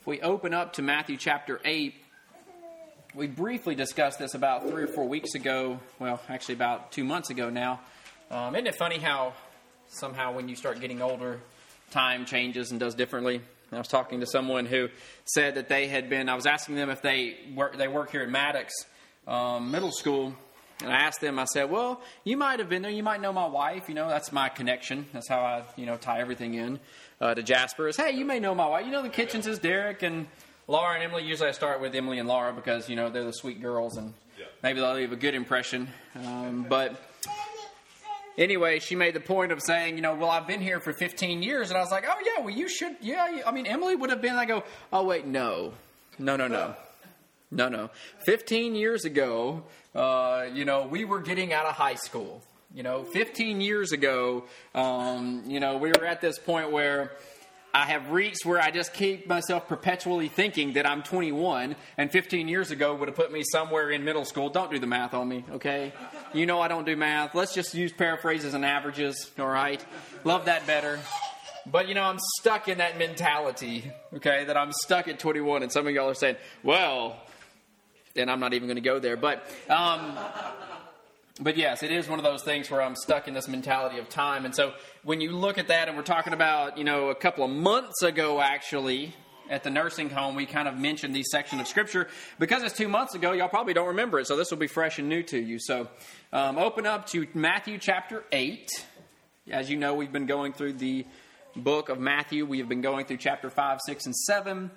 If we open up to Matthew chapter 8, we briefly discussed this about 3 or 4 weeks ago. Well, actually about 2 months ago now. Isn't it funny how somehow when you start getting older, time changes and does differently? I was talking to someone who said that they had been, I was asking them if they work here at Maddox Middle School. And I asked them, I said, well, you might have been there. You might know my wife. You know, that's my connection. That's how I, tie everything in to Jasper is, hey, you may know my wife. You know, the kitchens is Derek and Laura and Emily. Usually I start with Emily and Laura because, they're the sweet girls and maybe they'll leave a good impression. But anyway, she made the point of saying, well, I've been here for 15 years. And I was like, oh, yeah, well, you should. Yeah, I mean, Emily would have been. I go, oh, wait, no. 15 years ago, we were getting out of high school. 15 years ago, we were at this point where I have reached where I just keep myself perpetually thinking that I'm 21, and 15 years ago would have put me somewhere in middle school. Don't do the math on me, okay? I don't do math. Let's just use paraphrases and averages, all right? Love that better. But, I'm stuck in that mentality, okay, that I'm stuck at 21, and some of y'all are saying, well, and I'm not even going to go there. But yes, it is one of those things where I'm stuck in this mentality of time. And so when you look at that, and we're talking about, a couple of months ago, actually, at the nursing home, we kind of mentioned these sections of Scripture. Because it's 2 months ago, y'all probably don't remember it, so this will be fresh and new to you. So open up to Matthew chapter 8. As you know, we've been going through the book of Matthew. We have been going through chapter 5, 6, and 7.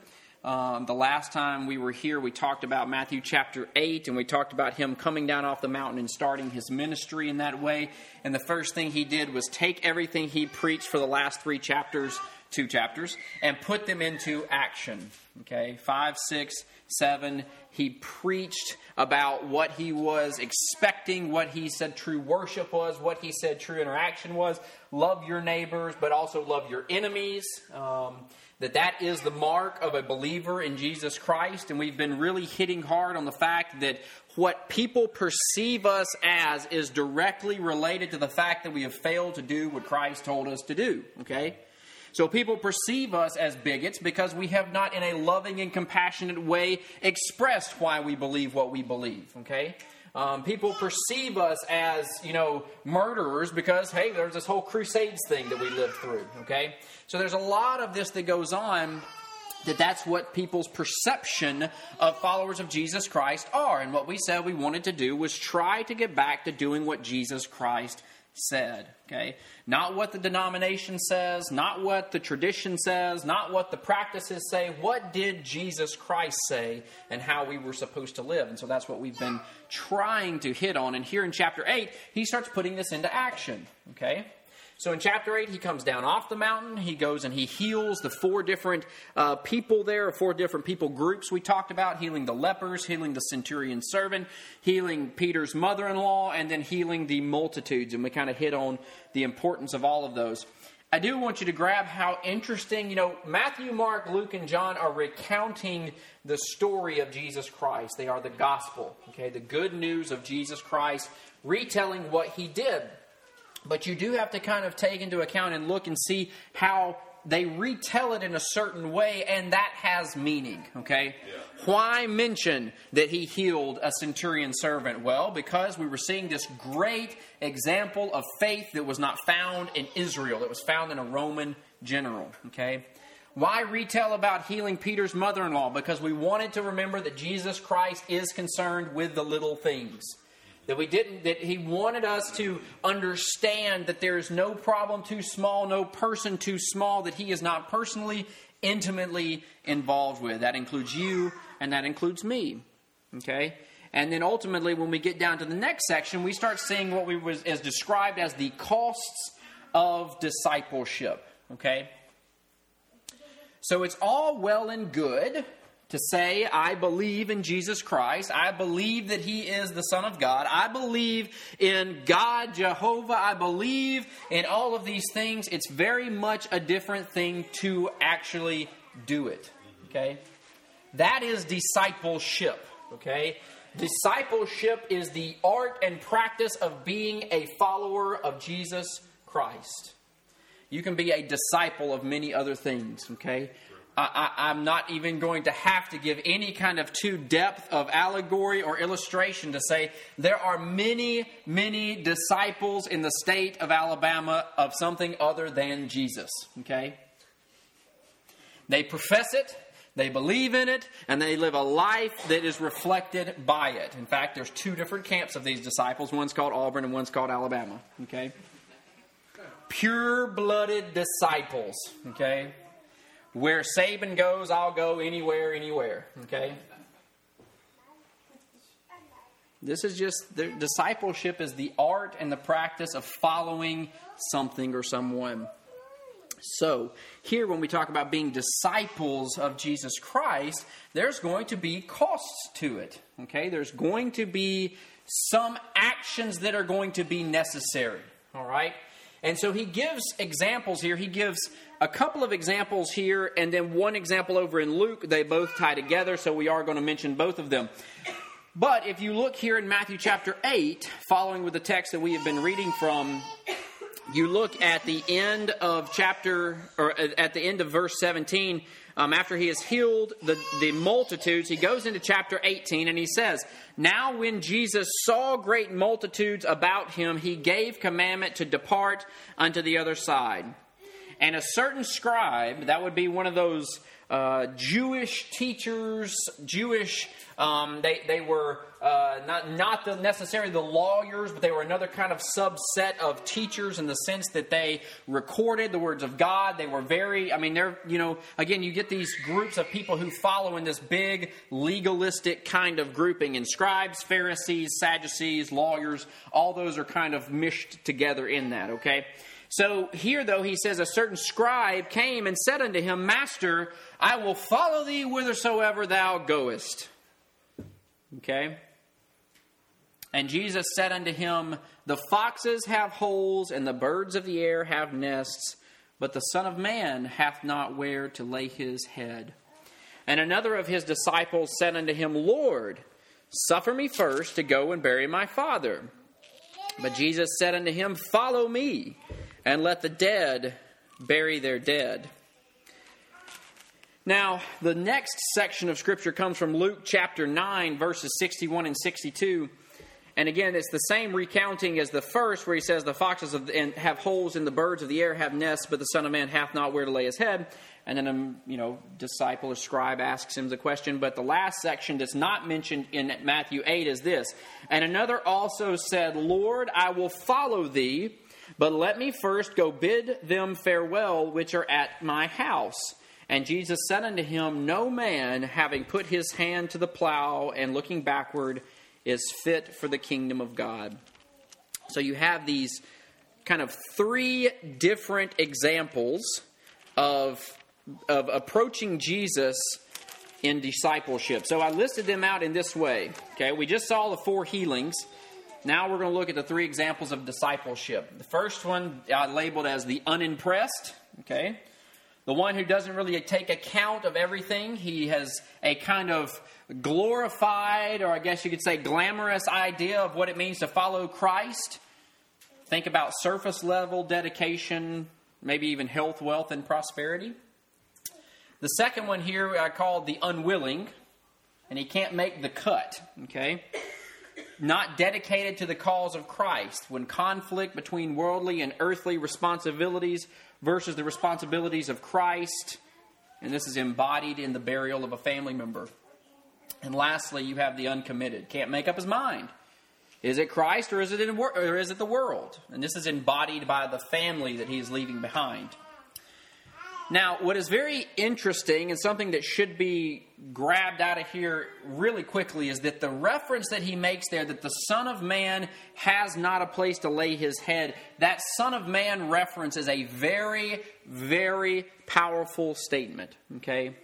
The last time we were here, we talked about Matthew chapter 8, and we talked about him coming down off the mountain and starting his ministry in that way. And the first thing he did was take everything he preached for the last two chapters, and put them into action. Okay, 5, 6, 7, he preached about what he was expecting, what he said true worship was, what he said true interaction was. Love your neighbors, but also love your enemies. That is the mark of a believer in Jesus Christ. And we've been really hitting hard on the fact that what people perceive us as is directly related to the fact that we have failed to do what Christ told us to do. Okay? So people perceive us as bigots because we have not in a loving and compassionate way expressed why we believe what we believe. Okay? People perceive us as, murderers because, hey, there's this whole Crusades thing that we lived through, okay? So there's a lot of this that goes on that's what people's perception of followers of Jesus Christ are. And what we said we wanted to do was try to get back to doing what Jesus Christ said, okay? Not what the denomination says, not what the tradition says, not what the practices say. What did Jesus Christ say and how we were supposed to live? And so that's what we've been trying to hit on. And here in chapter 8, he starts putting this into action, okay? So in chapter 8, he comes down off the mountain. He goes and he heals the four different people groups we talked about, healing the lepers, healing the centurion's servant, healing Peter's mother-in-law, and then healing the multitudes. And we kind of hit on the importance of all of those. I do want you to grab how interesting, Matthew, Mark, Luke, and John are recounting the story of Jesus Christ. They are the gospel, okay, the good news of Jesus Christ, retelling what he did. But you do have to kind of take into account and look and see how they retell it in a certain way, and that has meaning, okay? Yeah. Why mention that he healed a centurion's servant? Well, because we were seeing this great example of faith that was not found in Israel. It was found in a Roman general, okay? Why retell about healing Peter's mother-in-law? Because we wanted to remember that Jesus Christ is concerned with the little things. That he wanted us to understand that there is no problem too small, no person too small, that he is not personally, intimately involved with. That includes you, and that includes me. Okay? And then ultimately, when we get down to the next section, we start seeing what is described as the costs of discipleship. Okay? So it's all well and good to say, I believe in Jesus Christ. I believe that he is the Son of God. I believe in God, Jehovah. I believe in all of these things. It's very much a different thing to actually do it. Okay? That is discipleship. Okay? Discipleship is the art and practice of being a follower of Jesus Christ. You can be a disciple of many other things. Okay? I'm not even going to have to give any kind of too depth of allegory or illustration to say there are many, many disciples in the state of Alabama of something other than Jesus. Okay? They profess it, they believe in it, and they live a life that is reflected by it. In fact, there's two different camps of these disciples. One's called Auburn and one's called Alabama. Okay? Pure-blooded disciples. Okay? Where Saban goes, I'll go anywhere, anywhere. Okay? This is just, the discipleship is the art and the practice of following something or someone. So, here when we talk about being disciples of Jesus Christ, there's going to be costs to it. Okay? There's going to be some actions that are going to be necessary. All right? And so he gives examples here. He gives a couple of examples here and then one example over in Luke. They both tie together, so we are going to mention both of them. But if you look here in Matthew chapter 8, following with the text that we have been reading from, you look at the end of verse 17, after he has healed the multitudes, he goes into chapter 18 and he says, "Now when Jesus saw great multitudes about him, he gave commandment to depart unto the other side. And a certain scribe," that would be one of those Jewish teachers, Jewish, they were not necessarily the lawyers, but they were another kind of subset of teachers in the sense that they recorded the words of God. They were you get these groups of people who follow in this big legalistic kind of grouping. And scribes, Pharisees, Sadducees, lawyers, all those are kind of mished together in that, okay? So here, though, he says, "A certain scribe came and said unto him, Master, I will follow thee whithersoever thou goest." Okay? "And Jesus said unto him, The foxes have holes, and the birds of the air have nests, but the Son of Man hath not where to lay his head. And another of his disciples said unto him, Lord, suffer me first to go and bury my father. But Jesus said unto him, Follow me, and let the dead bury their dead." Now, the next section of Scripture comes from Luke chapter 9, verses 61 and 62. And again, it's the same recounting as the first, where he says, "The foxes have holes, and the birds of the air have nests, but the Son of Man hath not where to lay his head." And then disciple or scribe asks him the question. But the last section that's not mentioned in Matthew 8 is this. "And another also said, Lord, I will follow thee, but let me first go bid them farewell which are at my house. And Jesus said unto him, No man, having put his hand to the plow and looking backward, is fit for the kingdom of God." So you have these kind of three different examples of approaching Jesus in discipleship. So I listed them out in this way. Okay, we just saw the four healings. Now we're going to look at the three examples of discipleship. The first one I labeled as the unimpressed. Okay, the one who doesn't really take account of everything. He has a kind of glorified, or I guess you could say glamorous, idea of what it means to follow Christ. Think about surface level dedication, maybe even health, wealth, and prosperity. The second one here I called the unwilling, and he can't make the cut, okay? Not dedicated to the cause of Christ. When conflict between worldly and earthly responsibilities versus the responsibilities of Christ, and this is embodied in the burial of a family member. And lastly, you have the uncommitted. Can't make up his mind. Is it Christ or is it the world? And this is embodied by the family that he is leaving behind. Now, what is very interesting and something that should be grabbed out of here really quickly is that the reference that he makes there, that the Son of Man has not a place to lay his head, that Son of Man reference is a very, very powerful statement. Okay?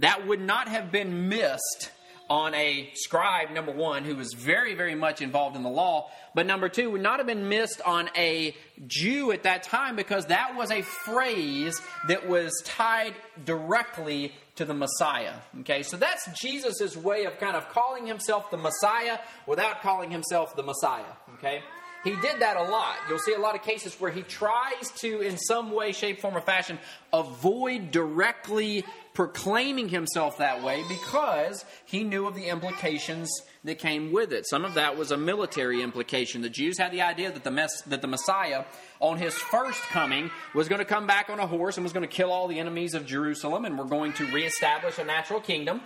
That would not have been missed on a scribe, number one, who was very, very much involved in the law. But number two, would not have been missed on a Jew at that time, because that was a phrase that was tied directly to the Messiah. Okay, so that's Jesus' way of kind of calling himself the Messiah without calling himself the Messiah. Okay, He did that a lot. You'll see a lot of cases where he tries to, in some way, shape, form, or fashion, avoid directly proclaiming himself that way because he knew of the implications that came with it. Some of that was a military implication. The Jews had the idea that the Messiah, on his first coming, was going to come back on a horse and was going to kill all the enemies of Jerusalem and were going to reestablish a natural kingdom.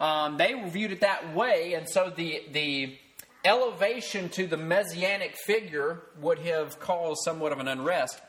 They viewed it that way, and so the elevation to the messianic figure would have caused somewhat of an unrest.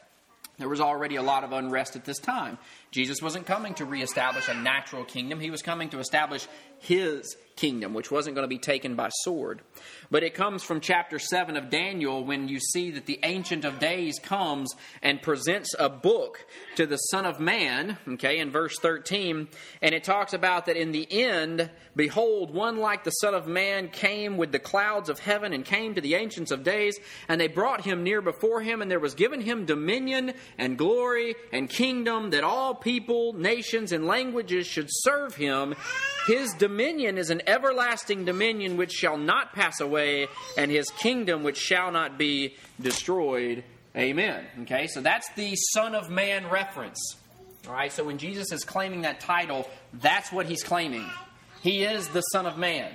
There was already a lot of unrest at this time. Jesus wasn't coming to reestablish a natural kingdom. He was coming to establish his kingdom, which wasn't going to be taken by sword. But it comes from chapter 7 of Daniel when you see that the Ancient of Days comes and presents a book to the Son of Man, okay, in verse 13. And it talks about that in the end, behold, one like the Son of Man came with the clouds of heaven and came to the Ancients of Days, and they brought him near before him, and there was given him dominion and glory and kingdom, that all people, nations, and languages should serve him. His dominion is an everlasting dominion which shall not pass away, and his kingdom which shall not be destroyed. Amen. Okay, so that's the Son of Man reference. All right, so when Jesus is claiming that title, that's what he's claiming. He is the Son of Man,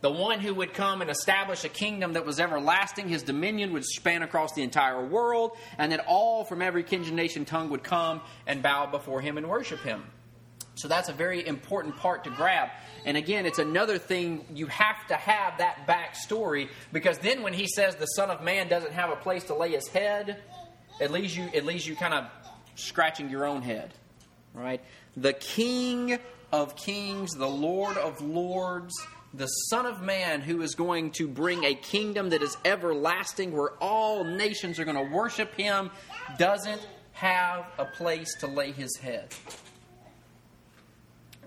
the one who would come and establish a kingdom that was everlasting. His dominion would span across the entire world, and that all from every kindred, nation, tongue would come and bow before him and worship him. So that's a very important part to grab. And again, it's another thing, you have to have that backstory, because then when he says the Son of Man doesn't have a place to lay his head, it leaves you kind of scratching your own head. Right? The King of Kings, the Lord of Lords, the Son of Man who is going to bring a kingdom that is everlasting where all nations are going to worship him, doesn't have a place to lay his head.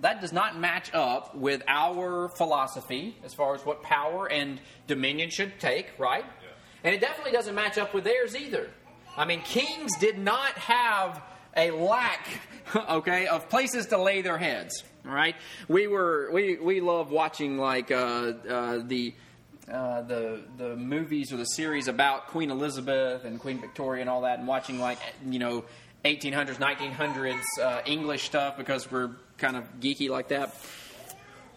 That does not match up with our philosophy as far as what power and dominion should take, right? Yeah. And it definitely doesn't match up with theirs either. I mean, kings did not have a lack, okay, of places to lay their heads. Right, we love watching like the movies or the series about Queen Elizabeth and Queen Victoria and all that, and watching, like, you know, 1800s, 1900s English stuff because we're kind of geeky like that.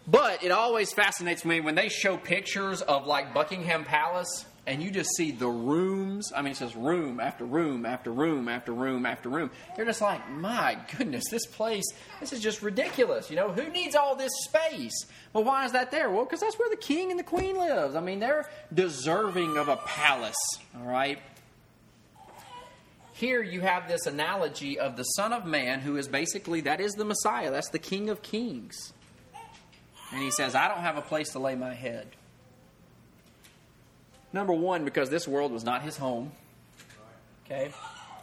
But it always fascinates me when they show pictures of like Buckingham Palace and you just see the rooms. I mean, it's just room after room after room after room after room. You're just like, my goodness, this place, this is just ridiculous. You know, who needs all this space? Well, why is that there? Well, because that's where the king and the queen lives. I mean, they're deserving of a palace, all right? Here you have this analogy of the Son of Man, who is basically, that is the Messiah. That's the King of Kings. And he says, I don't have a place to lay my head. Number one, because this world was not his home. Okay,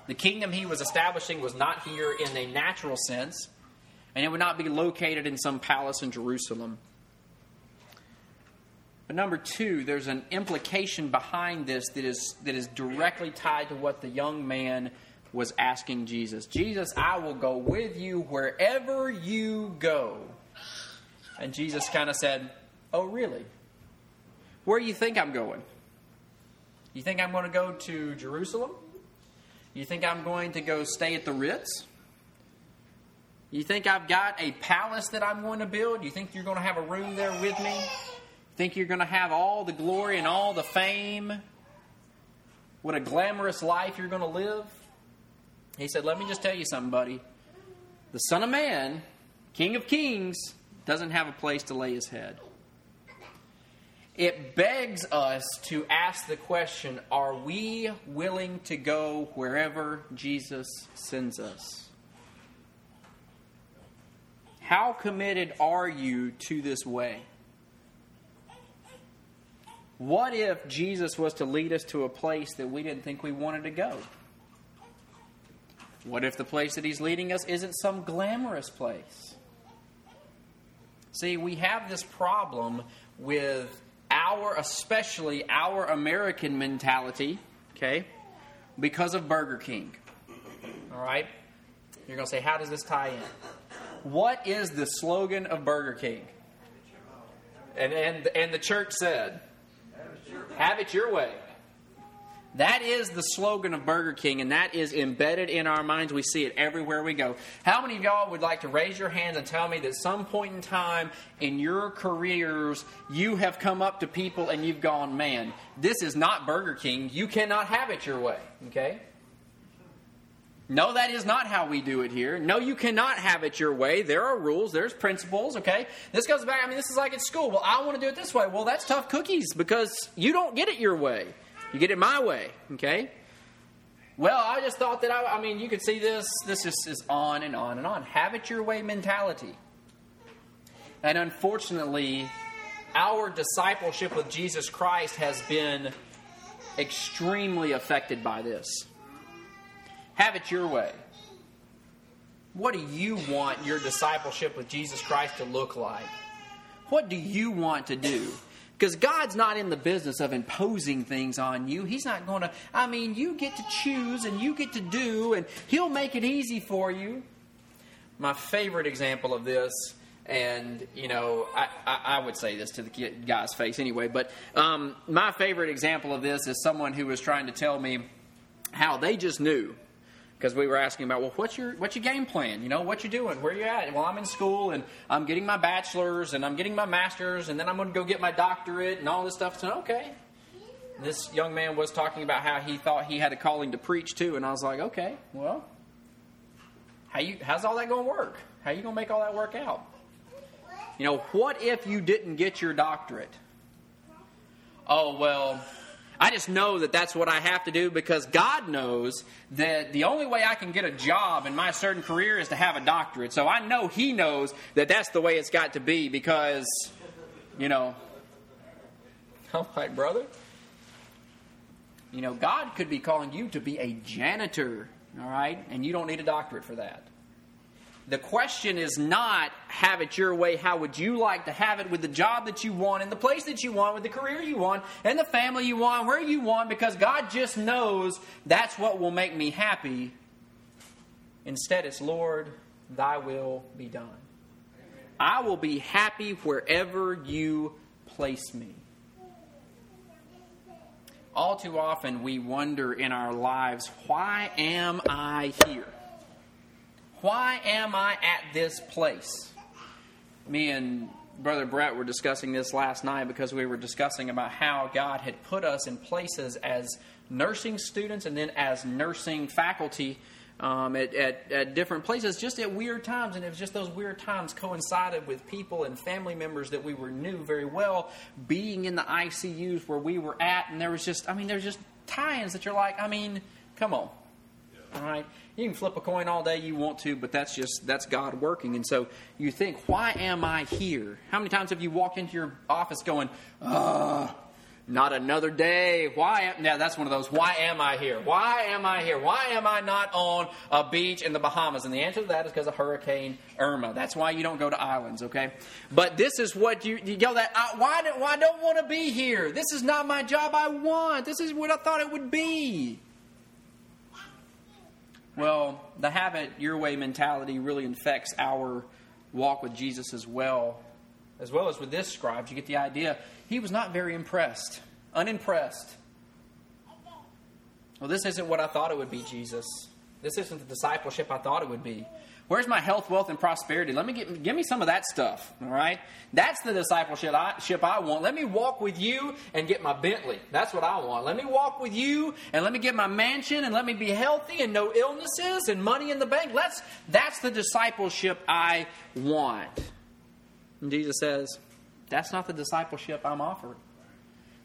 the kingdom he was establishing was not here in a natural sense, and it would not be located in some palace in Jerusalem. But number two, there's an implication behind this that is directly tied to what the young man was asking Jesus. Jesus, I will go with you wherever you go. And Jesus kind of said, oh, really? Where do you think I'm going? You think I'm going to go to Jerusalem? You think I'm going to go stay at the Ritz? You think I've got a palace that I'm going to build? You think you're going to have a room there with me? You think you're going to have all the glory and all the fame? What a glamorous life you're going to live? He said, let me just tell you something, buddy. The Son of Man, King of Kings, doesn't have a place to lay his head. It begs us to ask the question, are we willing to go wherever Jesus sends us? How committed are you to this way? What if Jesus was to lead us to a place that we didn't think we wanted to go? What if the place that he's leading us isn't some glamorous place? See, we have this problem with especially our American mentality, okay, because of Burger King. All right? You're going to say, how does this tie in? What is the slogan of Burger King? And the church said, have it your way. That is the slogan of Burger King, and that is embedded in our minds. We see it everywhere we go. How many of y'all would like to raise your hands and tell me that some point in time in your careers, you have come up to people and you've gone, man, this is not Burger King. You cannot have it your way, okay? No, that is not how we do it here. No, you cannot have it your way. There are rules. There's principles, okay? This goes back, this is like at school. Well, I want to do it this way. Well, that's tough cookies because you don't get it your way. You get it my way, okay? Well, I just thought that, I mean, you could see this. This is on and on and on. Have it your way mentality. And unfortunately, our discipleship with Jesus Christ has been extremely affected by this. Have it your way. What do you want your discipleship with Jesus Christ to look like? What do you want to do? Because God's not in the business of imposing things on you. He's not going to, you get to choose and you get to do, and He'll make it easy for you. My favorite example of this, and, I would say this to the guy's face anyway, but my favorite example of this is someone who was trying to tell me how they just knew, because we were asking about, well, what's your game plan? What you doing? Where you at? Well, I'm in school, and I'm getting my bachelor's, and I'm getting my master's, and then I'm going to go get my doctorate and all this stuff. So, okay. This young man was talking about how he thought he had a calling to preach too, and I was like, okay, well, how's all that going to work? How you going to make all that work out? What if you didn't get your doctorate? Oh, well, I just know that that's what I have to do because God knows that the only way I can get a job in my certain career is to have a doctorate. So I know He knows that that's the way it's got to be because, I'm like, brother, God could be calling you to be a janitor, all right? And you don't need a doctorate for that. The question is not, have it your way, how would you like to have it with the job that you want and the place that you want, with the career you want and the family you want, where you want, because God just knows that's what will make me happy. Instead, it's, Lord, thy will be done. I will be happy wherever you place me. All too often we wonder in our lives, why am I here? Why am I at this place? Me and Brother Brett were discussing this last night because we were discussing about how God had put us in places as nursing students and then as nursing faculty at different places, just at weird times. And it was just those weird times coincided with people and family members that we knew very well being in the ICUs where we were at. And there was just, there's just tie-ins that you're like, come on. All right, you can flip a coin all day you want to, but that's God working. And so you think, why am I here? How many times have you walked into your office going, not another day. That's one of those, why am I here? Why am I here? Why am I not on a beach in the Bahamas? And the answer to that is because of Hurricane Irma. That's why you don't go to islands, okay? But this is what you yell that, why don't want to be here? This is not my job I want. This is what I thought it would be. Well, the have it your way mentality really infects our walk with Jesus as well as with this scribe. You get the idea. He was not very unimpressed. Well, this isn't what I thought it would be, Jesus. This isn't the discipleship I thought it would be. Where's my health, wealth, and prosperity? Give me some of that stuff, all right? That's the discipleship I want. Let me walk with you and get my Bentley. That's what I want. Let me walk with you and let me get my mansion and let me be healthy and no illnesses and money in the bank. That's the discipleship I want. And Jesus says, that's not the discipleship I'm offering.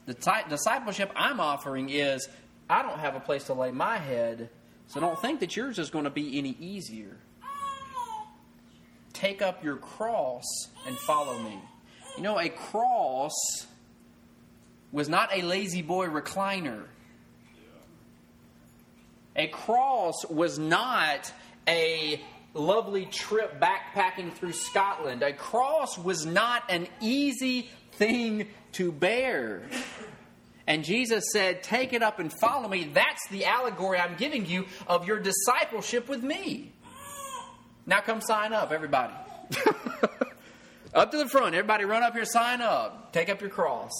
The discipleship I'm offering is, I don't have a place to lay my head, so don't think that yours is going to be any easier. Take up your cross and follow me. A cross was not a lazy boy recliner. A cross was not a lovely trip backpacking through Scotland. A cross was not an easy thing to bear. And Jesus said, take it up and follow me. That's the allegory I'm giving you of your discipleship with me. Now come sign up, everybody. Up to the front. Everybody run up here, sign up. Take up your cross.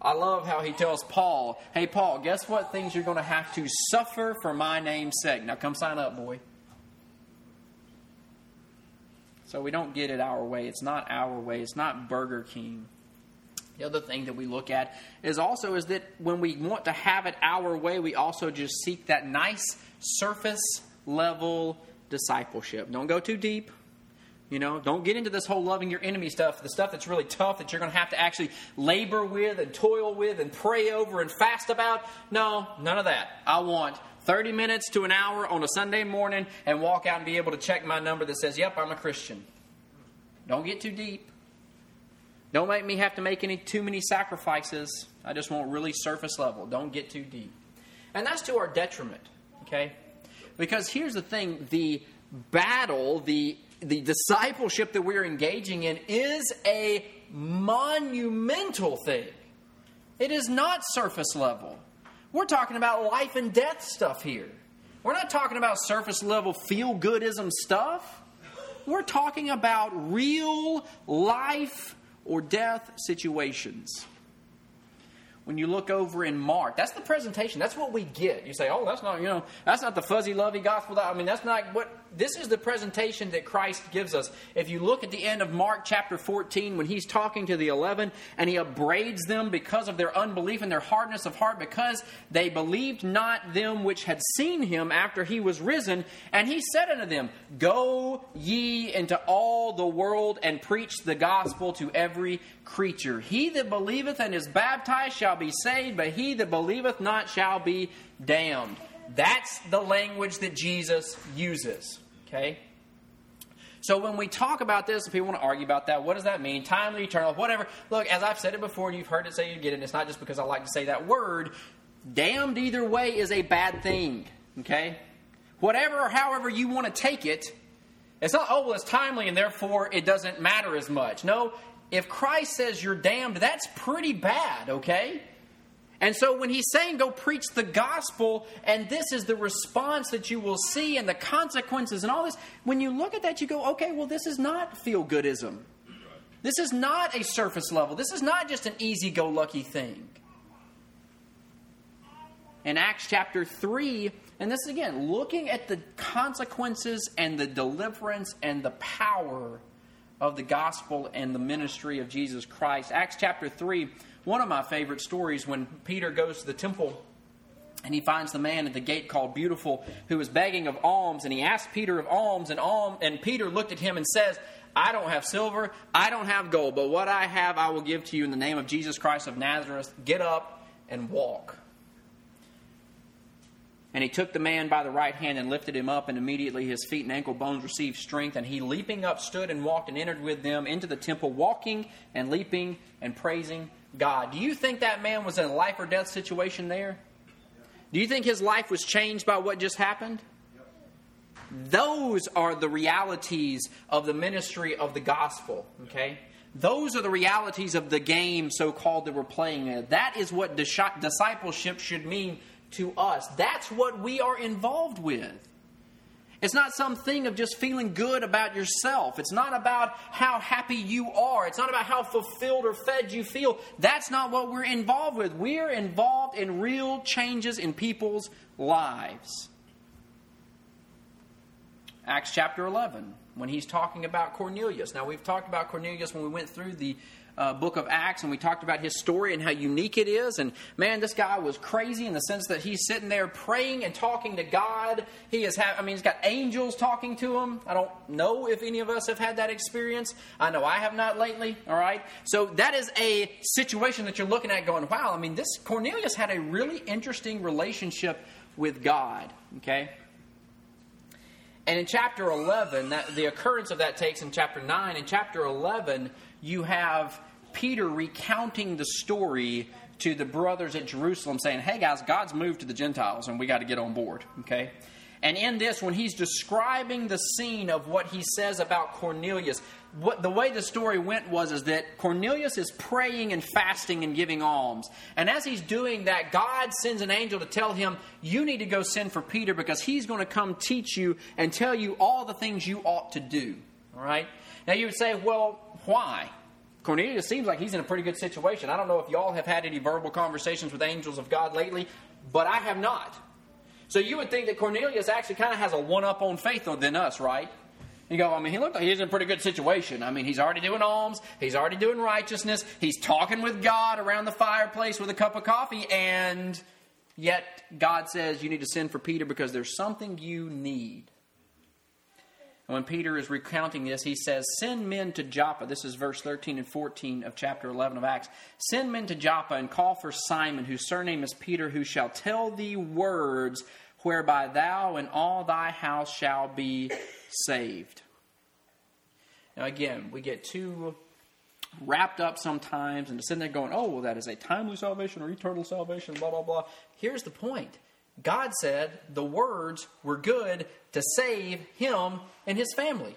I love how he tells Paul, hey, Paul, guess what things you're going to have to suffer for my name's sake. Now come sign up, boy. So we don't get it our way. It's not our way. It's not Burger King. The other thing that we look at is also is that when we want to have it our way, we also just seek that nice surface level discipleship. Don't go too deep. You know, don't get into this whole loving your enemy stuff, the stuff that's really tough that you're going to have to actually labor with and toil with and pray over and fast about. No, none of that. I want 30 minutes to an hour on a Sunday morning and walk out and be able to check my number that says, yep, I'm a Christian. Don't get too deep. Don't make me have to make any too many sacrifices. I just want really surface level. Don't get too deep. And that's to our detriment, okay? Because here's the thing, the battle, the discipleship that we're engaging in is a monumental thing. It is not surface level. We're talking about life and death stuff here. We're not talking about surface level feel-goodism stuff. We're talking about real life or death situations. When you look over in Mark, that's the presentation. That's what we get. You say, oh, that's not, you know, that's not the fuzzy, lovey gospel. That, I mean, that's not what, this is the presentation that Christ gives us. If you look at the end of Mark chapter 14, when he's talking to the 11 and he upbraids them because of their unbelief and their hardness of heart, because they believed not them which had seen him after he was risen. And he said unto them, go ye into all the world and preach the gospel to every creature. He that believeth and is baptized shall be saved, but he that believeth not shall be damned. That's the language that Jesus uses, okay? So when we talk about this, if people want to argue about that, what does that mean? Timely, eternal, whatever. Look, as I've said it before, and you've heard it say you get it, it's not just because I like to say that word. Damned either way is a bad thing, okay? Whatever or however you want to take it, it's not, oh, well, it's timely, and therefore it doesn't matter as much. No. If Christ says you're damned, that's pretty bad, okay? And so when he's saying go preach the gospel, and this is the response that you will see and the consequences and all this, when you look at that, you go, okay, well, this is not feel-goodism. This is not a surface level. This is not just an easy-go-lucky thing. In Acts chapter 3, and this is, again, looking at the consequences and the deliverance and the power of the gospel and the ministry of Jesus Christ. Acts chapter 3, one of my favorite stories, when Peter goes to the temple and he finds the man at the gate called Beautiful who is begging of alms, and he asks Peter of alms, and Peter looked at him and says, I don't have silver, I don't have gold, but what I have I will give to you in the name of Jesus Christ of Nazareth. Get up and walk. And he took the man by the right hand and lifted him up, and immediately his feet and ankle bones received strength. And he, leaping up, stood and walked and entered with them into the temple, walking and leaping and praising God. Do you think that man was in a life or death situation there? Do you think his life was changed by what just happened? Those are the realities of the ministry of the gospel, okay? Those are the realities of the game, so-called, that we're playing. That is what discipleship should mean to us. That's what we are involved with. It's not something of just feeling good about yourself. It's not about how happy you are. It's not about how fulfilled or fed you feel. That's not what we're involved with. We're involved in real changes in people's lives. Acts chapter 11, when he's talking about Cornelius. Now, we've talked about Cornelius when we went through the book of Acts, and we talked about his story and how unique it is. And man, this guy was crazy in the sense that he's sitting there praying and talking to God. He is he's got angels talking to him. I don't know if any of us have had that experience. I know I have not lately. All right. So that is a situation that you're looking at going, wow, I mean, this Cornelius had a really interesting relationship with God. Okay. And in chapter 11, the occurrence of that takes in chapter 9. In chapter 11, you have Peter recounting the story to the brothers at Jerusalem, saying, hey guys, God's moved to the Gentiles and we got to get on board, okay? And in this, when he's describing the scene of what he says about Cornelius, the way the story went is that Cornelius is praying and fasting and giving alms. And as he's doing that, God sends an angel to tell him, you need to go send for Peter because he's going to come teach you and tell you all the things you ought to do, all right? Now you would say, well, why? Cornelius seems like he's in a pretty good situation. I don't know if y'all have had any verbal conversations with angels of God lately, but I have not. So you would think that Cornelius actually kind of has a one-up on faith than us, right? You go, I mean, he looked like he's in a pretty good situation. I mean, he's already doing alms. He's already doing righteousness. He's talking with God around the fireplace with a cup of coffee. And yet God says, you need to send for Peter because there's something you need. And when Peter is recounting this, he says, send men to Joppa. This is verse 13 and 14 of chapter 11 of Acts. Send men to Joppa and call for Simon, whose surname is Peter, who shall tell thee words whereby thou and all thy house shall be saved. Now again, we get too wrapped up sometimes and sitting there going, oh, well, that is a timely salvation or eternal salvation, blah, blah, blah. Here's the point. God said the words were good to save him and his family.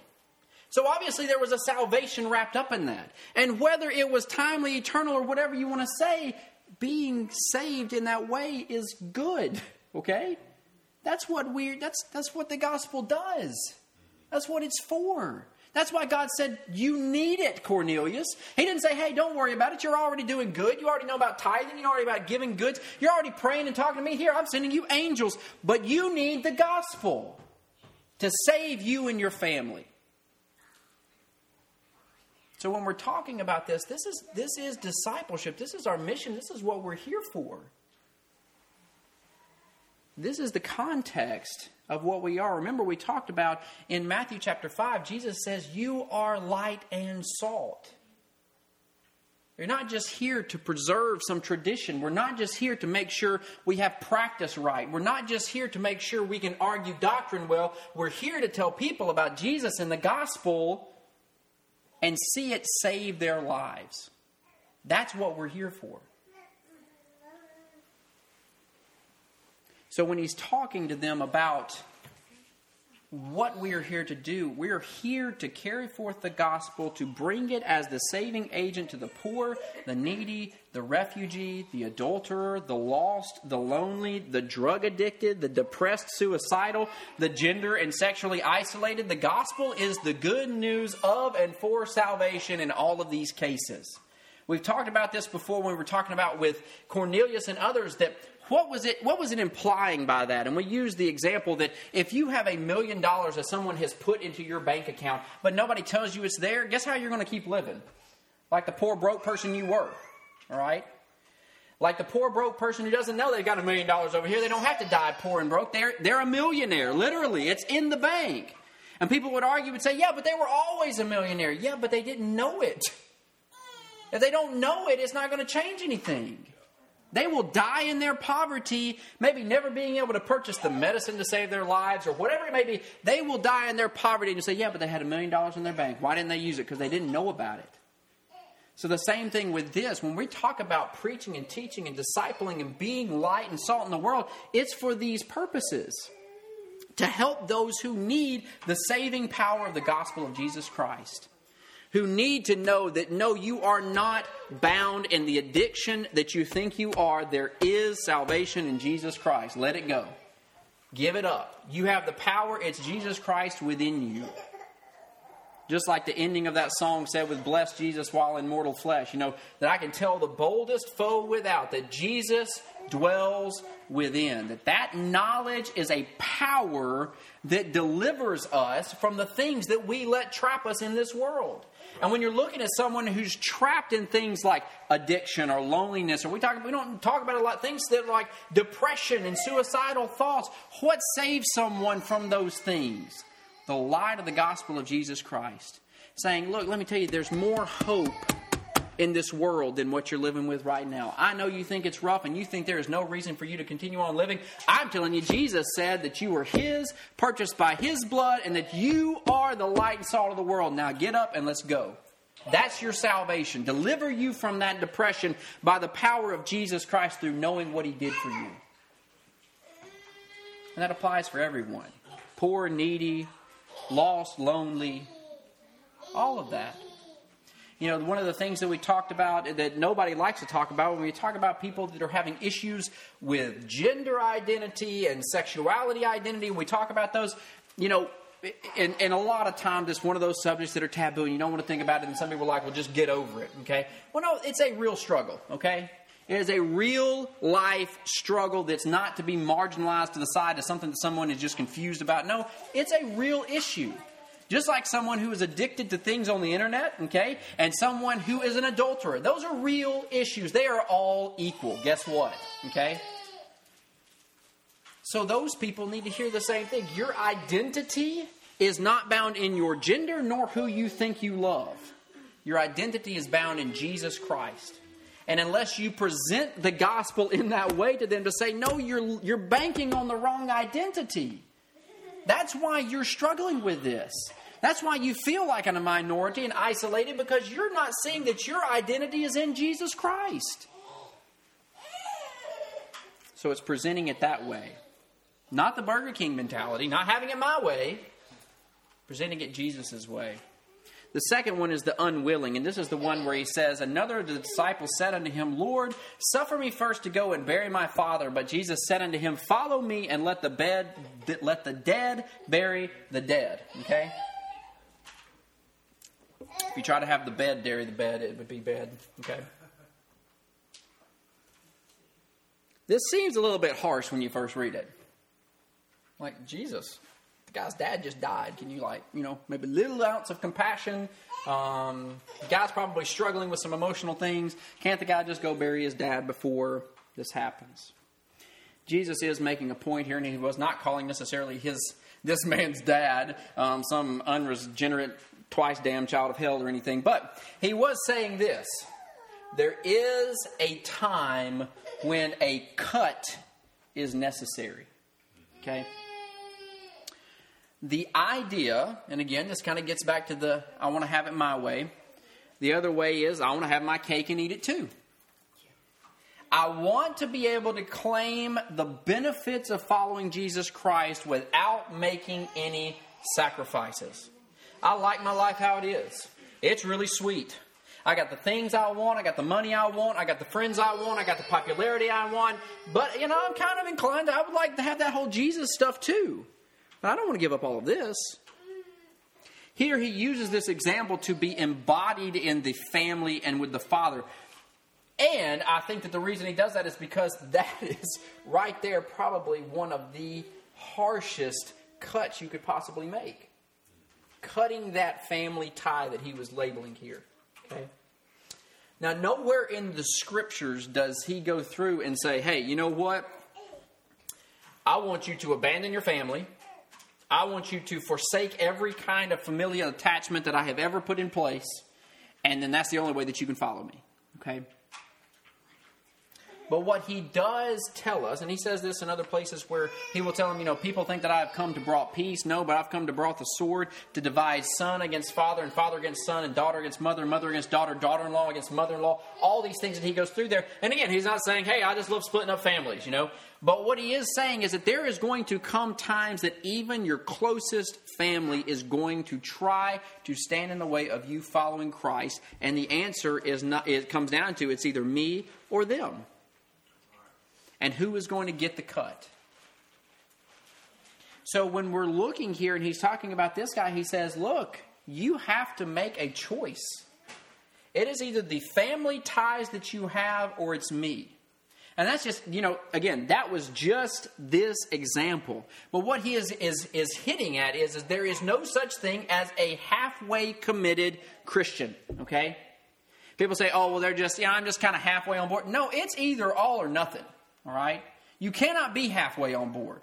So obviously there was a salvation wrapped up in that. And whether it was timely, eternal, or whatever you want to say, being saved in that way is good. Okay? That's what the gospel does. That's what it's for. That's why God said, you need it, Cornelius. He didn't say, hey, don't worry about it. You're already doing good. You already know about tithing. You know already about giving goods. You're already praying and talking to me. Here, I'm sending you angels. But you need the gospel to save you and your family. So when we're talking about this is discipleship. This is our mission. This is what we're here for. This is the context of what we are. Remember, we talked about in Matthew chapter 5, Jesus says, you are light and salt. You're not just here to preserve some tradition. We're not just here to make sure we have practice right. We're not just here to make sure we can argue doctrine well. We're here to tell people about Jesus and the gospel and see it save their lives. That's what we're here for. So when he's talking to them about what we are here to do, we are here to carry forth the gospel, to bring it as the saving agent to the poor, the needy, the refugee, the adulterer, the lost, the lonely, the drug addicted, the depressed, suicidal, the gender and sexually isolated. The gospel is the good news of and for salvation in all of these cases. We've talked about this before when we were talking about with Cornelius and others that what was it implying by that? And we use the example that if you have $1 million that someone has put into your bank account, but nobody tells you it's there, guess how you're going to keep living? Like the poor, broke person you were, all right? Like the poor, broke person who doesn't know they've got $1 million over here. They don't have to die poor and broke. They're a millionaire, literally. It's in the bank. And people would argue and say, yeah, but they were always a millionaire. Yeah, but they didn't know it. If they don't know it, it's not going to change anything. They will die in their poverty, maybe never being able to purchase the medicine to save their lives or whatever it may be. They will die in their poverty and say, yeah, but they had $1 million in their bank. Why didn't they use it? Because they didn't know about it. So the same thing with this. When we talk about preaching and teaching and discipling and being light and salt in the world, it's for these purposes. To help those who need the saving power of the gospel of Jesus Christ. Who need to know that, no, you are not bound in the addiction that you think you are. There is salvation in Jesus Christ. Let it go. Give it up. You have the power. It's Jesus Christ within you. Just like the ending of that song said with bless Jesus while in mortal flesh. You know, that I can tell the boldest foe without that Jesus dwells within. That knowledge is a power that delivers us from the things that we let trap us in this world. And when you're looking at someone who's trapped in things like addiction or loneliness, or we don't talk about a lot of things that are like depression and suicidal thoughts. What saves someone from those things? The light of the gospel of Jesus Christ. Saying, look, let me tell you, there's more hope in this world than what you're living with right now. I know you think it's rough and you think there is no reason for you to continue on living. I'm telling you, Jesus said that you were His, purchased by His blood, and that you are the light and salt of the world. Now get up and let's go. That's your salvation. Deliver you from that depression by the power of Jesus Christ through knowing what He did for you. And that applies for everyone. Poor, needy, lost, lonely, all of that. You know, one of the things that we talked about that nobody likes to talk about when we talk about people that are having issues with gender identity and sexuality identity, we talk about those, you know, and a lot of times it's one of those subjects that are taboo and you don't want to think about it, and some people are like, well, just get over it, okay? Well, no, it's a real struggle, okay? It is a real life struggle that's not to be marginalized to the side as something that someone is just confused about. No, it's a real issue. Just like someone who is addicted to things on the internet, okay, and someone who is an adulterer. Those are real issues. They are all equal. Guess what? Okay? So those people need to hear the same thing. Your identity is not bound in your gender nor who you think you love. Your identity is bound in Jesus Christ. And unless you present the gospel in that way to them to say, no, you're banking on the wrong identity. That's why you're struggling with this. That's why you feel like in a minority and isolated, because you're not seeing that your identity is in Jesus Christ. So it's presenting it that way. Not the Burger King mentality, not having it my way. Presenting it Jesus' way. The second one is the unwilling. And this is the one where he says, another of the disciples said unto him, Lord, suffer me first to go and bury my father. But Jesus said unto him, follow me and let the dead bury the dead. Okay? If you try to have the bed bury the bed, it would be bad. Okay? This seems a little bit harsh when you first read it. Like, Jesus, the guy's dad just died. Can you, like, you know, maybe a little ounce of compassion? The guy's probably struggling with some emotional things. Can't the guy just go bury his dad before this happens? Jesus is making a point here, and he was not calling necessarily this man's dad some unregenerate, twice-damn child of hell or anything. But he was saying this. There is a time when a cut is necessary. Okay? The idea, and again, this kind of gets back to the, I want to have it my way. The other way is, I want to have my cake and eat it too. I want to be able to claim the benefits of following Jesus Christ without making any sacrifices. I like my life how it is. It's really sweet. I got the things I want. I got the money I want. I got the friends I want. I got the popularity I want. But, you know, I'm kind of inclined. I would like to have that whole Jesus stuff too. But I don't want to give up all of this. Here he uses this example to be embodied in the family and with the father. And I think that the reason he does that is because that is right there probably one of the harshest cuts you could possibly make. Cutting that family tie that he was labeling here. Okay. Now, nowhere in the scriptures does he go through and say, hey, you know what? I want you to abandon your family. I want you to forsake every kind of familial attachment that I have ever put in place. And then that's the only way that you can follow me. Okay? But what he does tell us, and he says this in other places where he will tell them, you know, people think that I have come to brought peace. No, but I've come to brought the sword, to divide son against father, and father against son, and daughter against mother, and mother against daughter, daughter-in-law against mother-in-law. All these things that he goes through there. And again, he's not saying, hey, I just love splitting up families, you know. But what he is saying is that there is going to come times that even your closest family is going to try to stand in the way of you following Christ. And the answer is not. It comes down to it's either me or them. And who is going to get the cut? So when we're looking here and he's talking about this guy, he says, look, you have to make a choice. It is either the family ties that you have or it's me. And that's just, you know, again, that was just this example. But what he is hitting at is there is no such thing as a halfway committed Christian, okay? People say, oh, well, they're just, you know, I'm just kind of halfway on board. No, it's either all or nothing. All right? You cannot be halfway on board.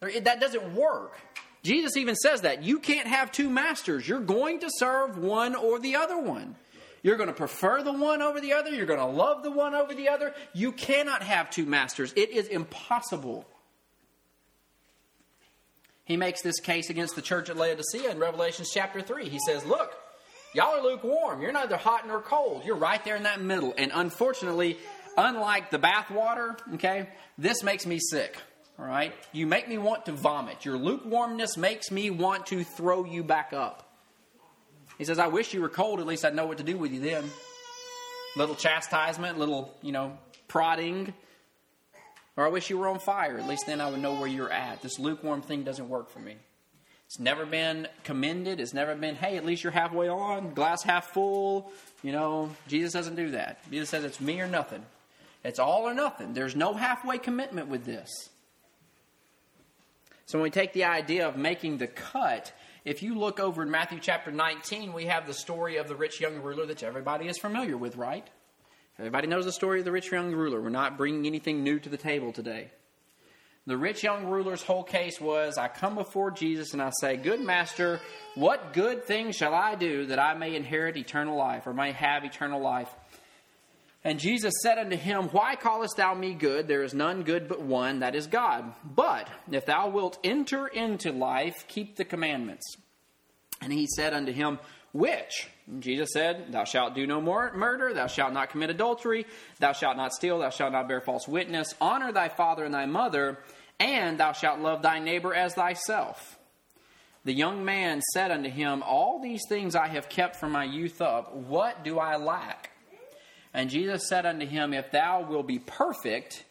That doesn't work. Jesus even says that. You can't have two masters. You're going to serve one or the other one. You're going to prefer the one over the other. You're going to love the one over the other. You cannot have two masters. It is impossible. He makes this case against the church at Laodicea in Revelation chapter 3. He says, look, y'all are lukewarm. You're neither hot nor cold. You're right there in that middle. And unfortunately, unlike the bathwater, okay, this makes me sick, all right? You make me want to vomit. Your lukewarmness makes me want to throw you back up. He says, I wish you were cold. At least I'd know what to do with you then. Little chastisement, little, you know, prodding. Or I wish you were on fire. At least then I would know where you're at. This lukewarm thing doesn't work for me. It's never been commended. It's never been, hey, at least you're halfway on, glass half full. You know, Jesus doesn't do that. Jesus says it's me or nothing. It's all or nothing. There's no halfway commitment with this. So when we take the idea of making the cut, if you look over in Matthew chapter 19, we have the story of the rich young ruler that everybody is familiar with, right? Everybody knows the story of the rich young ruler. We're not bringing anything new to the table today. The rich young ruler's whole case was, I come before Jesus and I say, good master, what good thing shall I do that I may inherit eternal life, or may have eternal life? And Jesus said unto him, why callest thou me good? There is none good but one, that is God. But if thou wilt enter into life, keep the commandments. And he said unto him, which? And Jesus said, thou shalt do no more murder, thou shalt not commit adultery, thou shalt not steal, thou shalt not bear false witness, honor thy father and thy mother, and thou shalt love thy neighbor as thyself. The young man said unto him, all these things I have kept from my youth up, what do I lack? And Jesus said unto him, if thou wilt be perfect,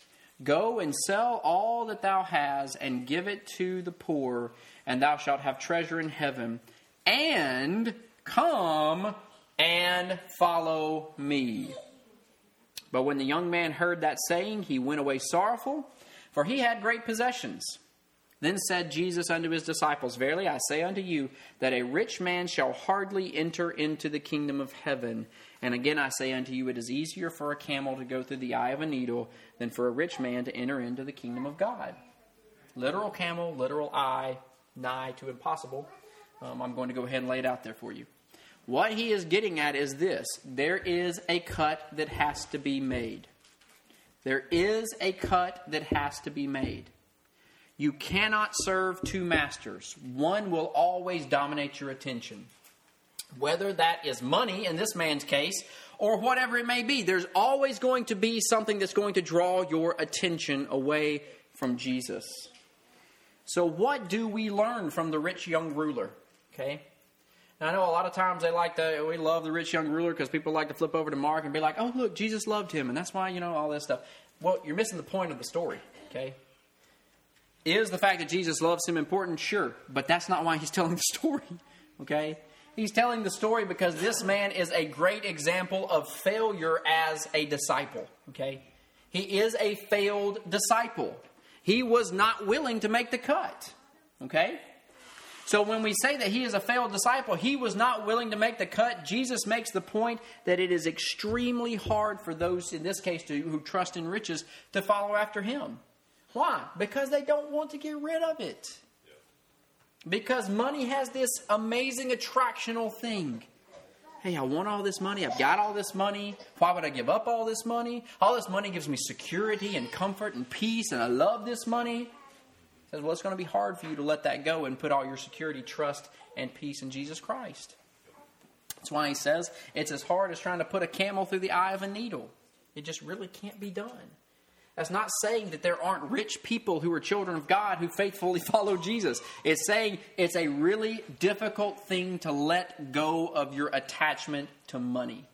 go and sell all that thou hast, and give it to the poor, and thou shalt have treasure in heaven. And come and follow me. But when the young man heard that saying, he went away sorrowful, for he had great possessions. Then said Jesus unto his disciples, verily I say unto you, that a rich man shall hardly enter into the kingdom of heaven. And again I say unto you, it is easier for a camel to go through the eye of a needle than for a rich man to enter into the kingdom of God. Literal camel, literal eye, nigh to impossible. I'm going to go ahead and lay it out there for you. What he is getting at is this. There is a cut that has to be made. There is a cut that has to be made. You cannot serve two masters. One will always dominate your attention. Whether that is money, in this man's case, or whatever it may be, there's always going to be something that's going to draw your attention away from Jesus. So what do we learn from the rich young ruler? Okay? Now, I know a lot of times we love the rich young ruler because people like to flip over to Mark and be like, oh, look, Jesus loved him, and that's why, you know, all this stuff. Well, you're missing the point of the story, okay? Is the fact that Jesus loves him important? Sure, but that's not why he's telling the story, okay? He's telling the story because this man is a great example of failure as a disciple, okay? He is a failed disciple. He was not willing to make the cut, okay? So when we say that he is a failed disciple, he was not willing to make the cut. Jesus makes the point that it is extremely hard for those, in this case, who trust in riches, to follow after him. Why? Because they don't want to get rid of it. Because money has this amazing attractional thing. Hey, I want all this money. I've got all this money. Why would I give up all this money? All this money gives me security and comfort and peace, and I love this money. It says, well, it's going to be hard for you to let that go and put all your security, trust, and peace in Jesus Christ. That's why he says it's as hard as trying to put a camel through the eye of a needle. It just really can't be done. That's not saying that there aren't rich people who are children of God who faithfully follow Jesus. It's saying it's a really difficult thing to let go of your attachment to money.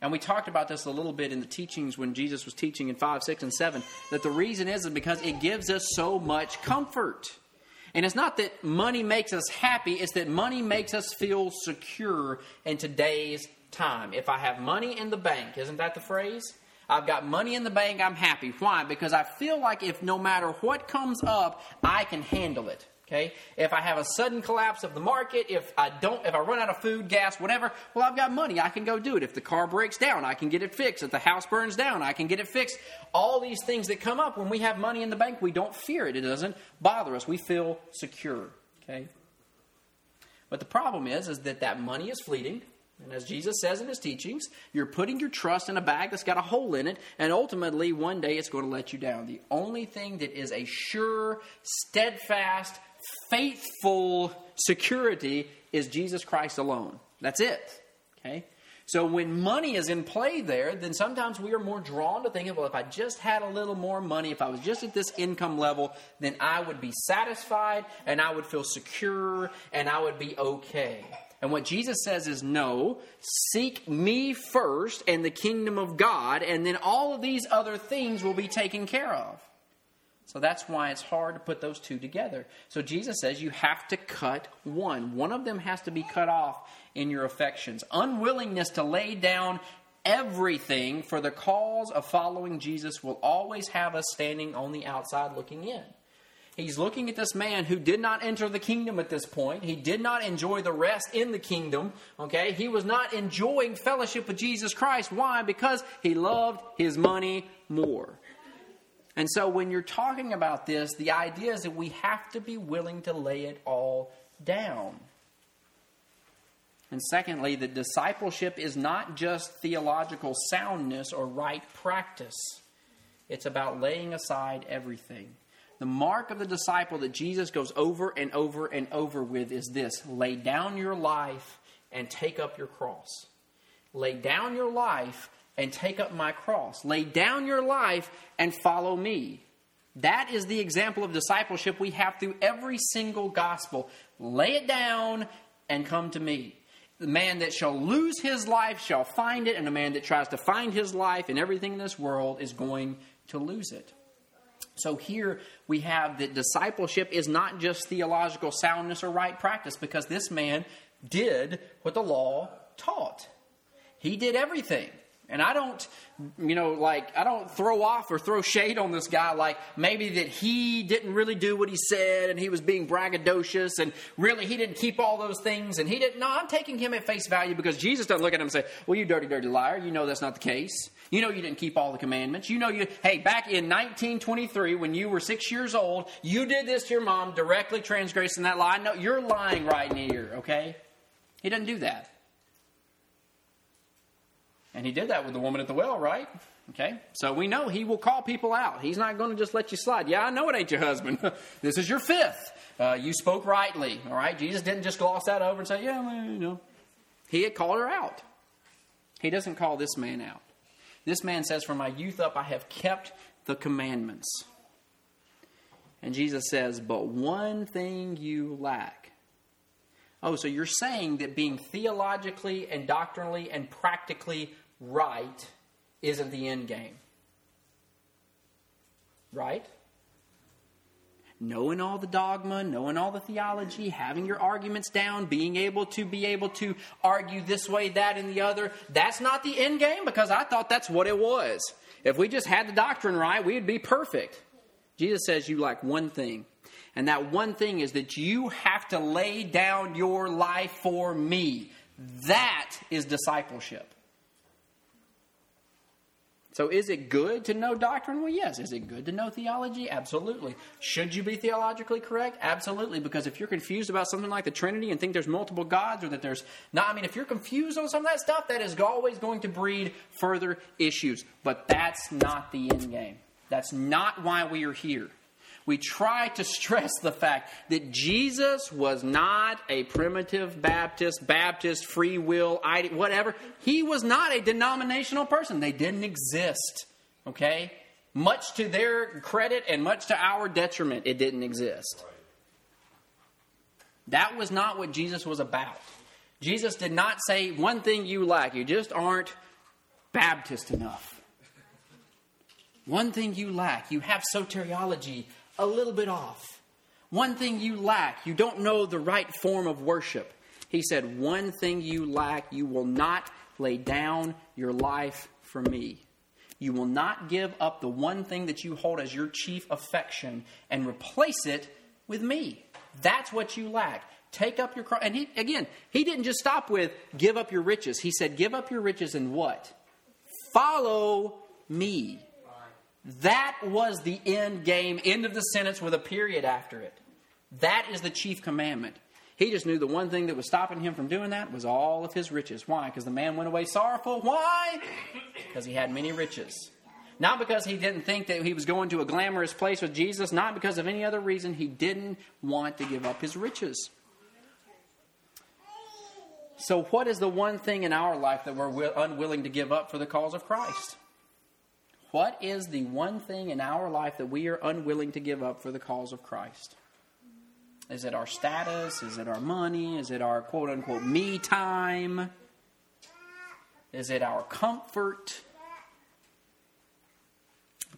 And we talked about this a little bit in the teachings when Jesus was teaching in 5, 6, and 7, that the reason is because it gives us so much comfort. And it's not that money makes us happy, it's that money makes us feel secure in today's time. If I have money in the bank, isn't that the phrase? I've got money in the bank, I'm happy. Why? Because I feel like if no matter what comes up, I can handle it. Okay? If I have a sudden collapse of the market, if I run out of food, gas, whatever, well, I've got money, I can go do it. If the car breaks down, I can get it fixed. If the house burns down, I can get it fixed. All these things that come up, when we have money in the bank, we don't fear it. It doesn't bother us. We feel secure. Okay? But the problem is that that money is fleeting. And as Jesus says in his teachings, you're putting your trust in a bag that's got a hole in it, and ultimately one day it's going to let you down. The only thing that is a sure, steadfast, faithful security is Jesus Christ alone. That's it. Okay? So when money is in play there, then sometimes we are more drawn to thinking, well, if I just had a little more money, if I was just at this income level, then I would be satisfied, and I would feel secure, and I would be okay. And what Jesus says is, no, seek me first and the kingdom of God, and then all of these other things will be taken care of. So that's why it's hard to put those two together. So Jesus says you have to cut one. One of them has to be cut off in your affections. Unwillingness to lay down everything for the cause of following Jesus will always have us standing on the outside looking in. He's looking at this man who did not enter the kingdom at this point. He did not enjoy the rest in the kingdom. Okay, he was not enjoying fellowship with Jesus Christ. Why? Because he loved his money more. And so when you're talking about this, the idea is that we have to be willing to lay it all down. And secondly, that discipleship is not just theological soundness or right practice. It's about laying aside everything. The mark of the disciple that Jesus goes over and over and over with is this: lay down your life and take up your cross. Lay down your life and take up my cross. Lay down your life and follow me. That is the example of discipleship we have through every single gospel. Lay it down and come to me. The man that shall lose his life shall find it, and the man that tries to find his life and everything in this world is going to lose it. So here we have that discipleship is not just theological soundness or right practice, because this man did what the law taught. He did everything. And I don't, I don't throw off or throw shade on this guy like maybe that he didn't really do what he said and he was being braggadocious and really he didn't keep all those things and he didn't. No, I'm taking him at face value because Jesus doesn't look at him and say, well, you dirty, dirty liar. You know that's not the case. You know you didn't keep all the commandments. You know back in 1923 when you were 6 years old, you did this to your mom, directly transgressing that lie. No, you're lying right in here, okay? He doesn't do that. And he did that with the woman at the well, right? Okay, so we know he will call people out. He's not going to just let you slide. Yeah, I know it ain't your husband. This is your fifth. You spoke rightly, all right? Jesus didn't just gloss that over and say, yeah, well, He had called her out. He doesn't call this man out. This man says, from my youth up, I have kept the commandments. And Jesus says, but one thing you lack. Oh, so you're saying that being theologically and doctrinally and practically right isn't the end game. Right? Knowing all the dogma, knowing all the theology, having your arguments down, being able to argue this way, that, and the other. That's not the end game, because I thought that's what it was. If we just had the doctrine right, we'd be perfect. Jesus says you lack one thing. And that one thing is that you have to lay down your life for me. That is discipleship. So is it good to know doctrine? Well, yes. Is it good to know theology? Absolutely. Should you be theologically correct? Absolutely. Because if you're confused about something like the Trinity and think there's multiple gods or that there's not, if you're confused on some of that stuff, that is always going to breed further issues. But that's not the end game. That's not why we are here. We try to stress the fact that Jesus was not a primitive Baptist, free will, whatever. He was not a denominational person. They didn't exist, okay? Much to their credit and much to our detriment, it didn't exist. That was not what Jesus was about. Jesus did not say, one thing you lack, you just aren't Baptist enough. One thing you lack, you have soteriology a little bit off. One thing you lack, you don't know the right form of worship. He said, one thing you lack, you will not lay down your life for me. You will not give up the one thing that you hold as your chief affection and replace it with me. That's what you lack. Take up your cross. And he didn't just stop with give up your riches. He said, give up your riches and what? Follow me. That was the end game, end of the sentence with a period after it. That is the chief commandment. He just knew the one thing that was stopping him from doing that was all of his riches. Why? Because the man went away sorrowful. Why? Because he had many riches. Not because he didn't think that he was going to a glamorous place with Jesus. Not because of any other reason. He didn't want to give up his riches. So what is the one thing in our life that we're unwilling to give up for the cause of Christ? What is the one thing in our life that we are unwilling to give up for the cause of Christ? Is it our status? Is it our money? Is it our quote-unquote me time? Is it our comfort?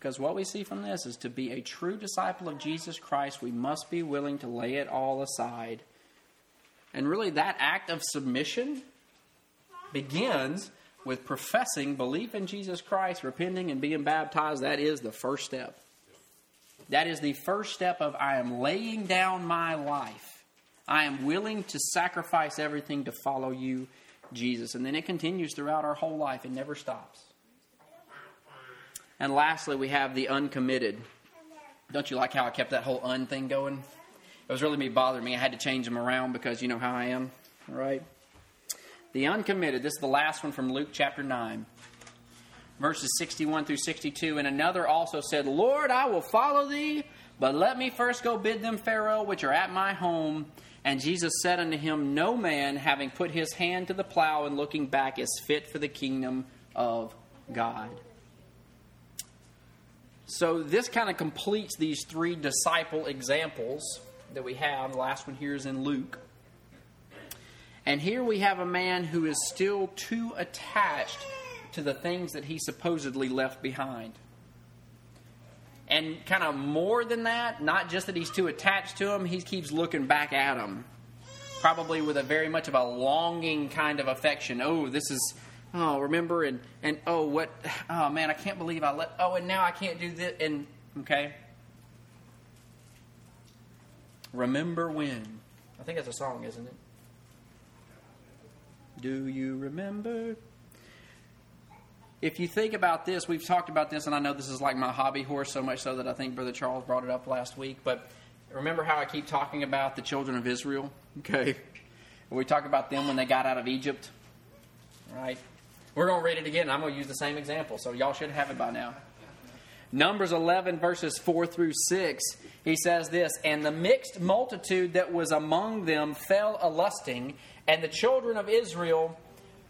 Because what we see from this is to be a true disciple of Jesus Christ, we must be willing to lay it all aside. And really that act of submission begins with professing belief in Jesus Christ, repenting and being baptized. That is the first step. That is the first step of I am laying down my life. I am willing to sacrifice everything to follow you, Jesus. And then it continues throughout our whole life. It never stops. And lastly, we have the uncommitted. Don't you like how I kept that whole un thing going? It was really bothering me. I had to change them around because you know how I am, right? The uncommitted. This is the last one from Luke chapter 9. Verses 61 through 62. And another also said, Lord, I will follow thee, but let me first go bid them farewell which are at my home. And Jesus said unto him, no man, having put his hand to the plow and looking back, is fit for the kingdom of God. So this kind of completes these three disciple examples that we have. The last one here is in Luke. And here we have a man who is still too attached to the things that he supposedly left behind. And kind of more than that, not just that he's too attached to him, he keeps looking back at him. Probably with a very much of a longing kind of affection. Oh, this is, oh, remember, and oh, what, oh man, I can't believe I let, oh, and now I can't do this, and, okay. Remember when. I think that's a song, isn't it? Do you remember? If you think about this, we've talked about this, and I know this is like my hobby horse so much so that I think Brother Charles brought it up last week, but remember how I keep talking about the children of Israel? Okay. We talk about them when they got out of Egypt. All right. We're going to read it again, and I'm going to use the same example, so y'all should have it by now. Numbers 11, verses 4 through 6, he says this, and the mixed multitude that was among them fell a-lusting, and the children of Israel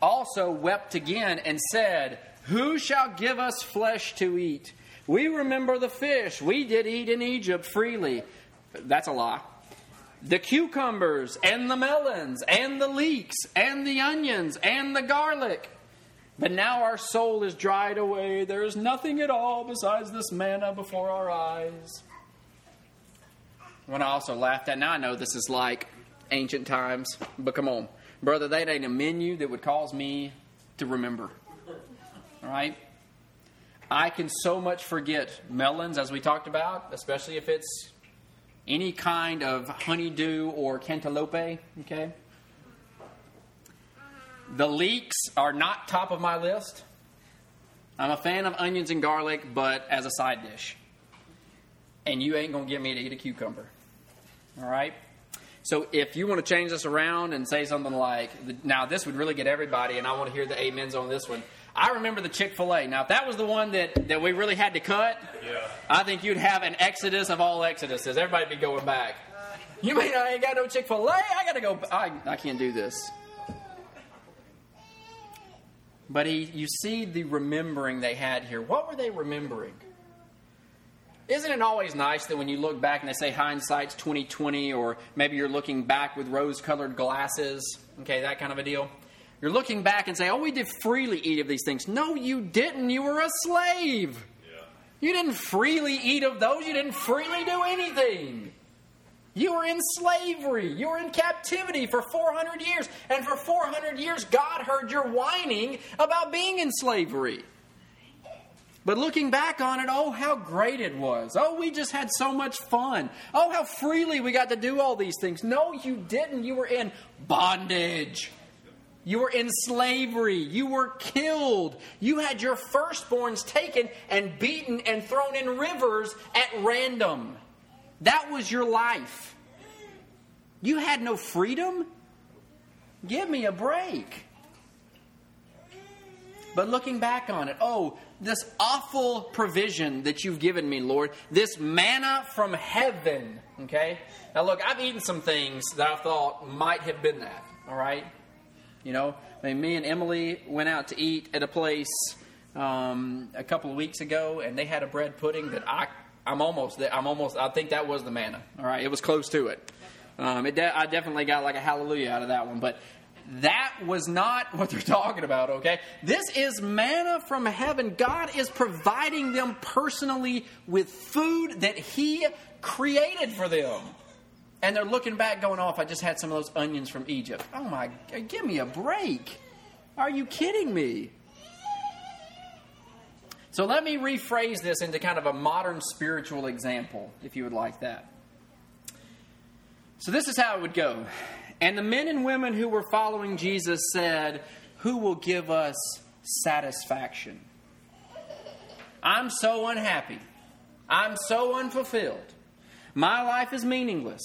also wept again and said, who shall give us flesh to eat? We remember the fish we did eat in Egypt freely. That's a lie. The cucumbers and the melons and the leeks and the onions and the garlic. But now our soul is dried away. There is nothing at all besides this manna before our eyes. When I also laughed at, now I know this is like ancient times, but come on. Brother, that ain't a menu that would cause me to remember. All right? I can so much forget melons, as we talked about, especially if it's any kind of honeydew or cantaloupe, okay? The leeks are not top of my list. I'm a fan of onions and garlic, but as a side dish. And you ain't going to get me to eat a cucumber. All right? So if you want to change this around and say something like, now this would really get everybody, and I want to hear the amens on this one. I remember the Chick-fil-A. Now, if that was the one that we really had to cut, yeah. I think you'd have an exodus of all exoduses. Everybody would be going back. You mean I ain't got no Chick-fil-A? I got to go. I can't do this. But you see the remembering they had here. What were they remembering? Isn't it always nice that when you look back and they say hindsight's 20/20, or maybe you're looking back with rose-colored glasses, okay, that kind of a deal. You're looking back and say, oh, we did freely eat of these things. No, you didn't. You were a slave. Yeah. You didn't freely eat of those. You didn't freely do anything. You were in slavery. You were in captivity for 400 years. And for 400 years, God heard your whining about being in slavery. But looking back on it, oh, how great it was. Oh, we just had so much fun. Oh, how freely we got to do all these things. No, you didn't. You were in bondage. You were in slavery. You were killed. You had your firstborns taken and beaten and thrown in rivers at random. That was your life. You had no freedom? Give me a break. But looking back on it, oh, this awful provision that you've given me, Lord, this manna from heaven, okay? Now, look, I've eaten some things that I thought might have been that, all right? You know, I mean, me and Emily went out to eat at a place a couple of weeks ago, and they had a bread pudding that I think that was the manna, all right? It was close to it. I definitely got like a hallelujah out of that one, but That was not what they're talking about, okay? This is manna from heaven. God is providing them personally with food that He created for them. And they're looking back going, off, I just had some of those onions from Egypt. Oh my, give me a break. Are you kidding me? So let me rephrase this into kind of a modern spiritual example, if you would like that. So this is how it would go. And the men and women who were following Jesus said, "Who will give us satisfaction? I'm so unhappy. I'm so unfulfilled. My life is meaningless.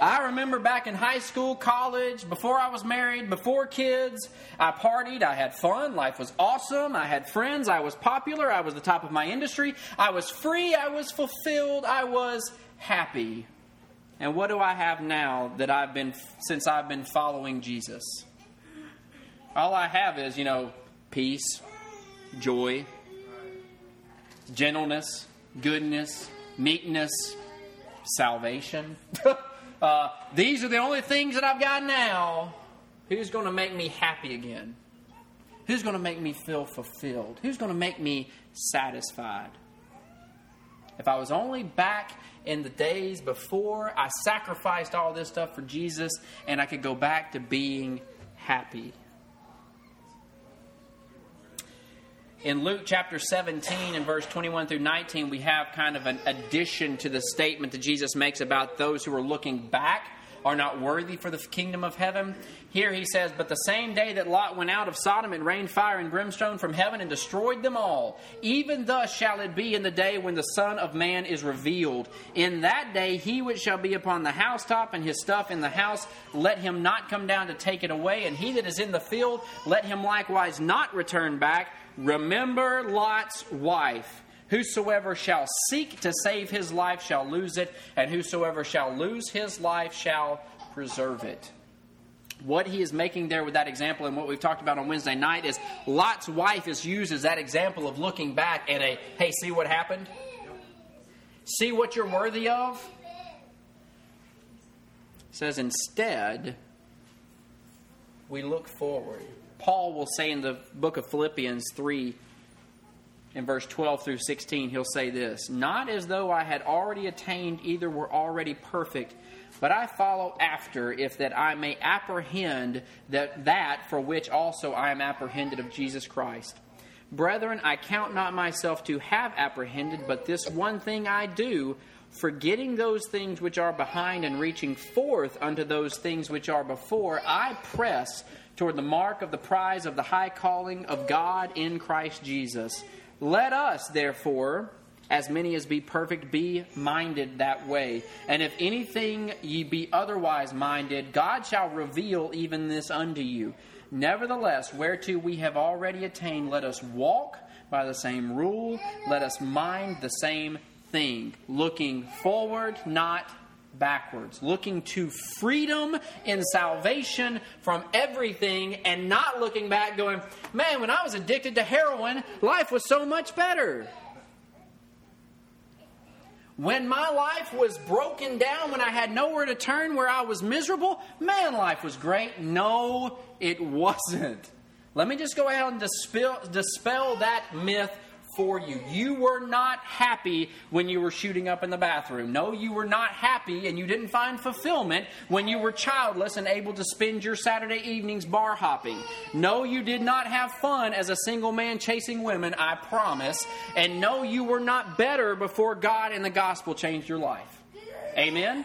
I remember back in high school, college, before I was married, before kids, I partied, I had fun, life was awesome, I had friends, I was popular, I was the top of my industry, I was free, I was fulfilled, I was happy. And what do I have now that since I've been following Jesus? All I have is, peace, joy, gentleness, goodness, meekness, salvation. These are the only things that I've got now. Who's going to make me happy again? Who's going to make me feel fulfilled? Who's going to make me satisfied? If I was only back in the days before I sacrificed all this stuff for Jesus and I could go back to being happy." In Luke chapter 17 and verse 21 through 19, we have kind of an addition to the statement that Jesus makes about those who are looking back are not worthy for the kingdom of heaven. Here he says, "But the same day that Lot went out of Sodom, it rained fire and brimstone from heaven and destroyed them all. Even thus shall it be in the day when the Son of Man is revealed. In that day he which shall be upon the housetop and his stuff in the house, let him not come down to take it away. And he that is in the field, let him likewise not return back. Remember Lot's wife. Whosoever shall seek to save his life shall lose it, and whosoever shall lose his life shall preserve it." What he is making there with that example and what we've talked about on Wednesday night is Lot's wife is used as that example of looking back at hey, see what happened? See what you're worthy of? It says instead, we look forward. Paul will say in the book of Philippians 3, in verse 12 through 16, he'll say this, "Not as though I had already attained, either were already perfect, but I follow after, if that I may apprehend that for which also I am apprehended of Jesus Christ. Brethren, I count not myself to have apprehended, but this one thing I do, forgetting those things which are behind and reaching forth unto those things which are before, I press toward the mark of the prize of the high calling of God in Christ Jesus. Let us, therefore, as many as be perfect, be minded that way. And if anything ye be otherwise minded, God shall reveal even this unto you. Nevertheless, whereto we have already attained, let us walk by the same rule, let us mind the same thing." Looking forward, not backwards. Looking to freedom and salvation from everything and not looking back going, "Man, when I was addicted to heroin, life was so much better. When my life was broken down, when I had nowhere to turn, where I was miserable, man, life was great." No, it wasn't. Let me just go ahead and dispel that myth for you. You were not happy when you were shooting up in the bathroom. No, you were not happy and you didn't find fulfillment when you were childless and able to spend your Saturday evenings bar hopping. No, you did not have fun as a single man chasing women, I promise. And no, you were not better before God and the gospel changed your life. Amen?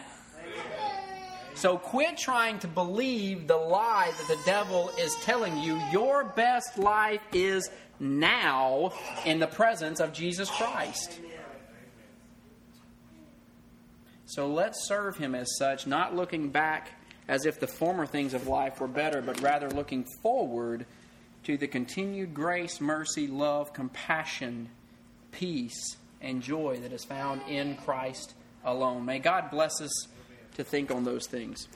So quit trying to believe the lie that the devil is telling you. Your best life is now in the presence of Jesus Christ. So let's serve Him as such, not looking back as if the former things of life were better, but rather looking forward to the continued grace, mercy, love, compassion, peace, and joy that is found in Christ alone. May God bless us to think on those things.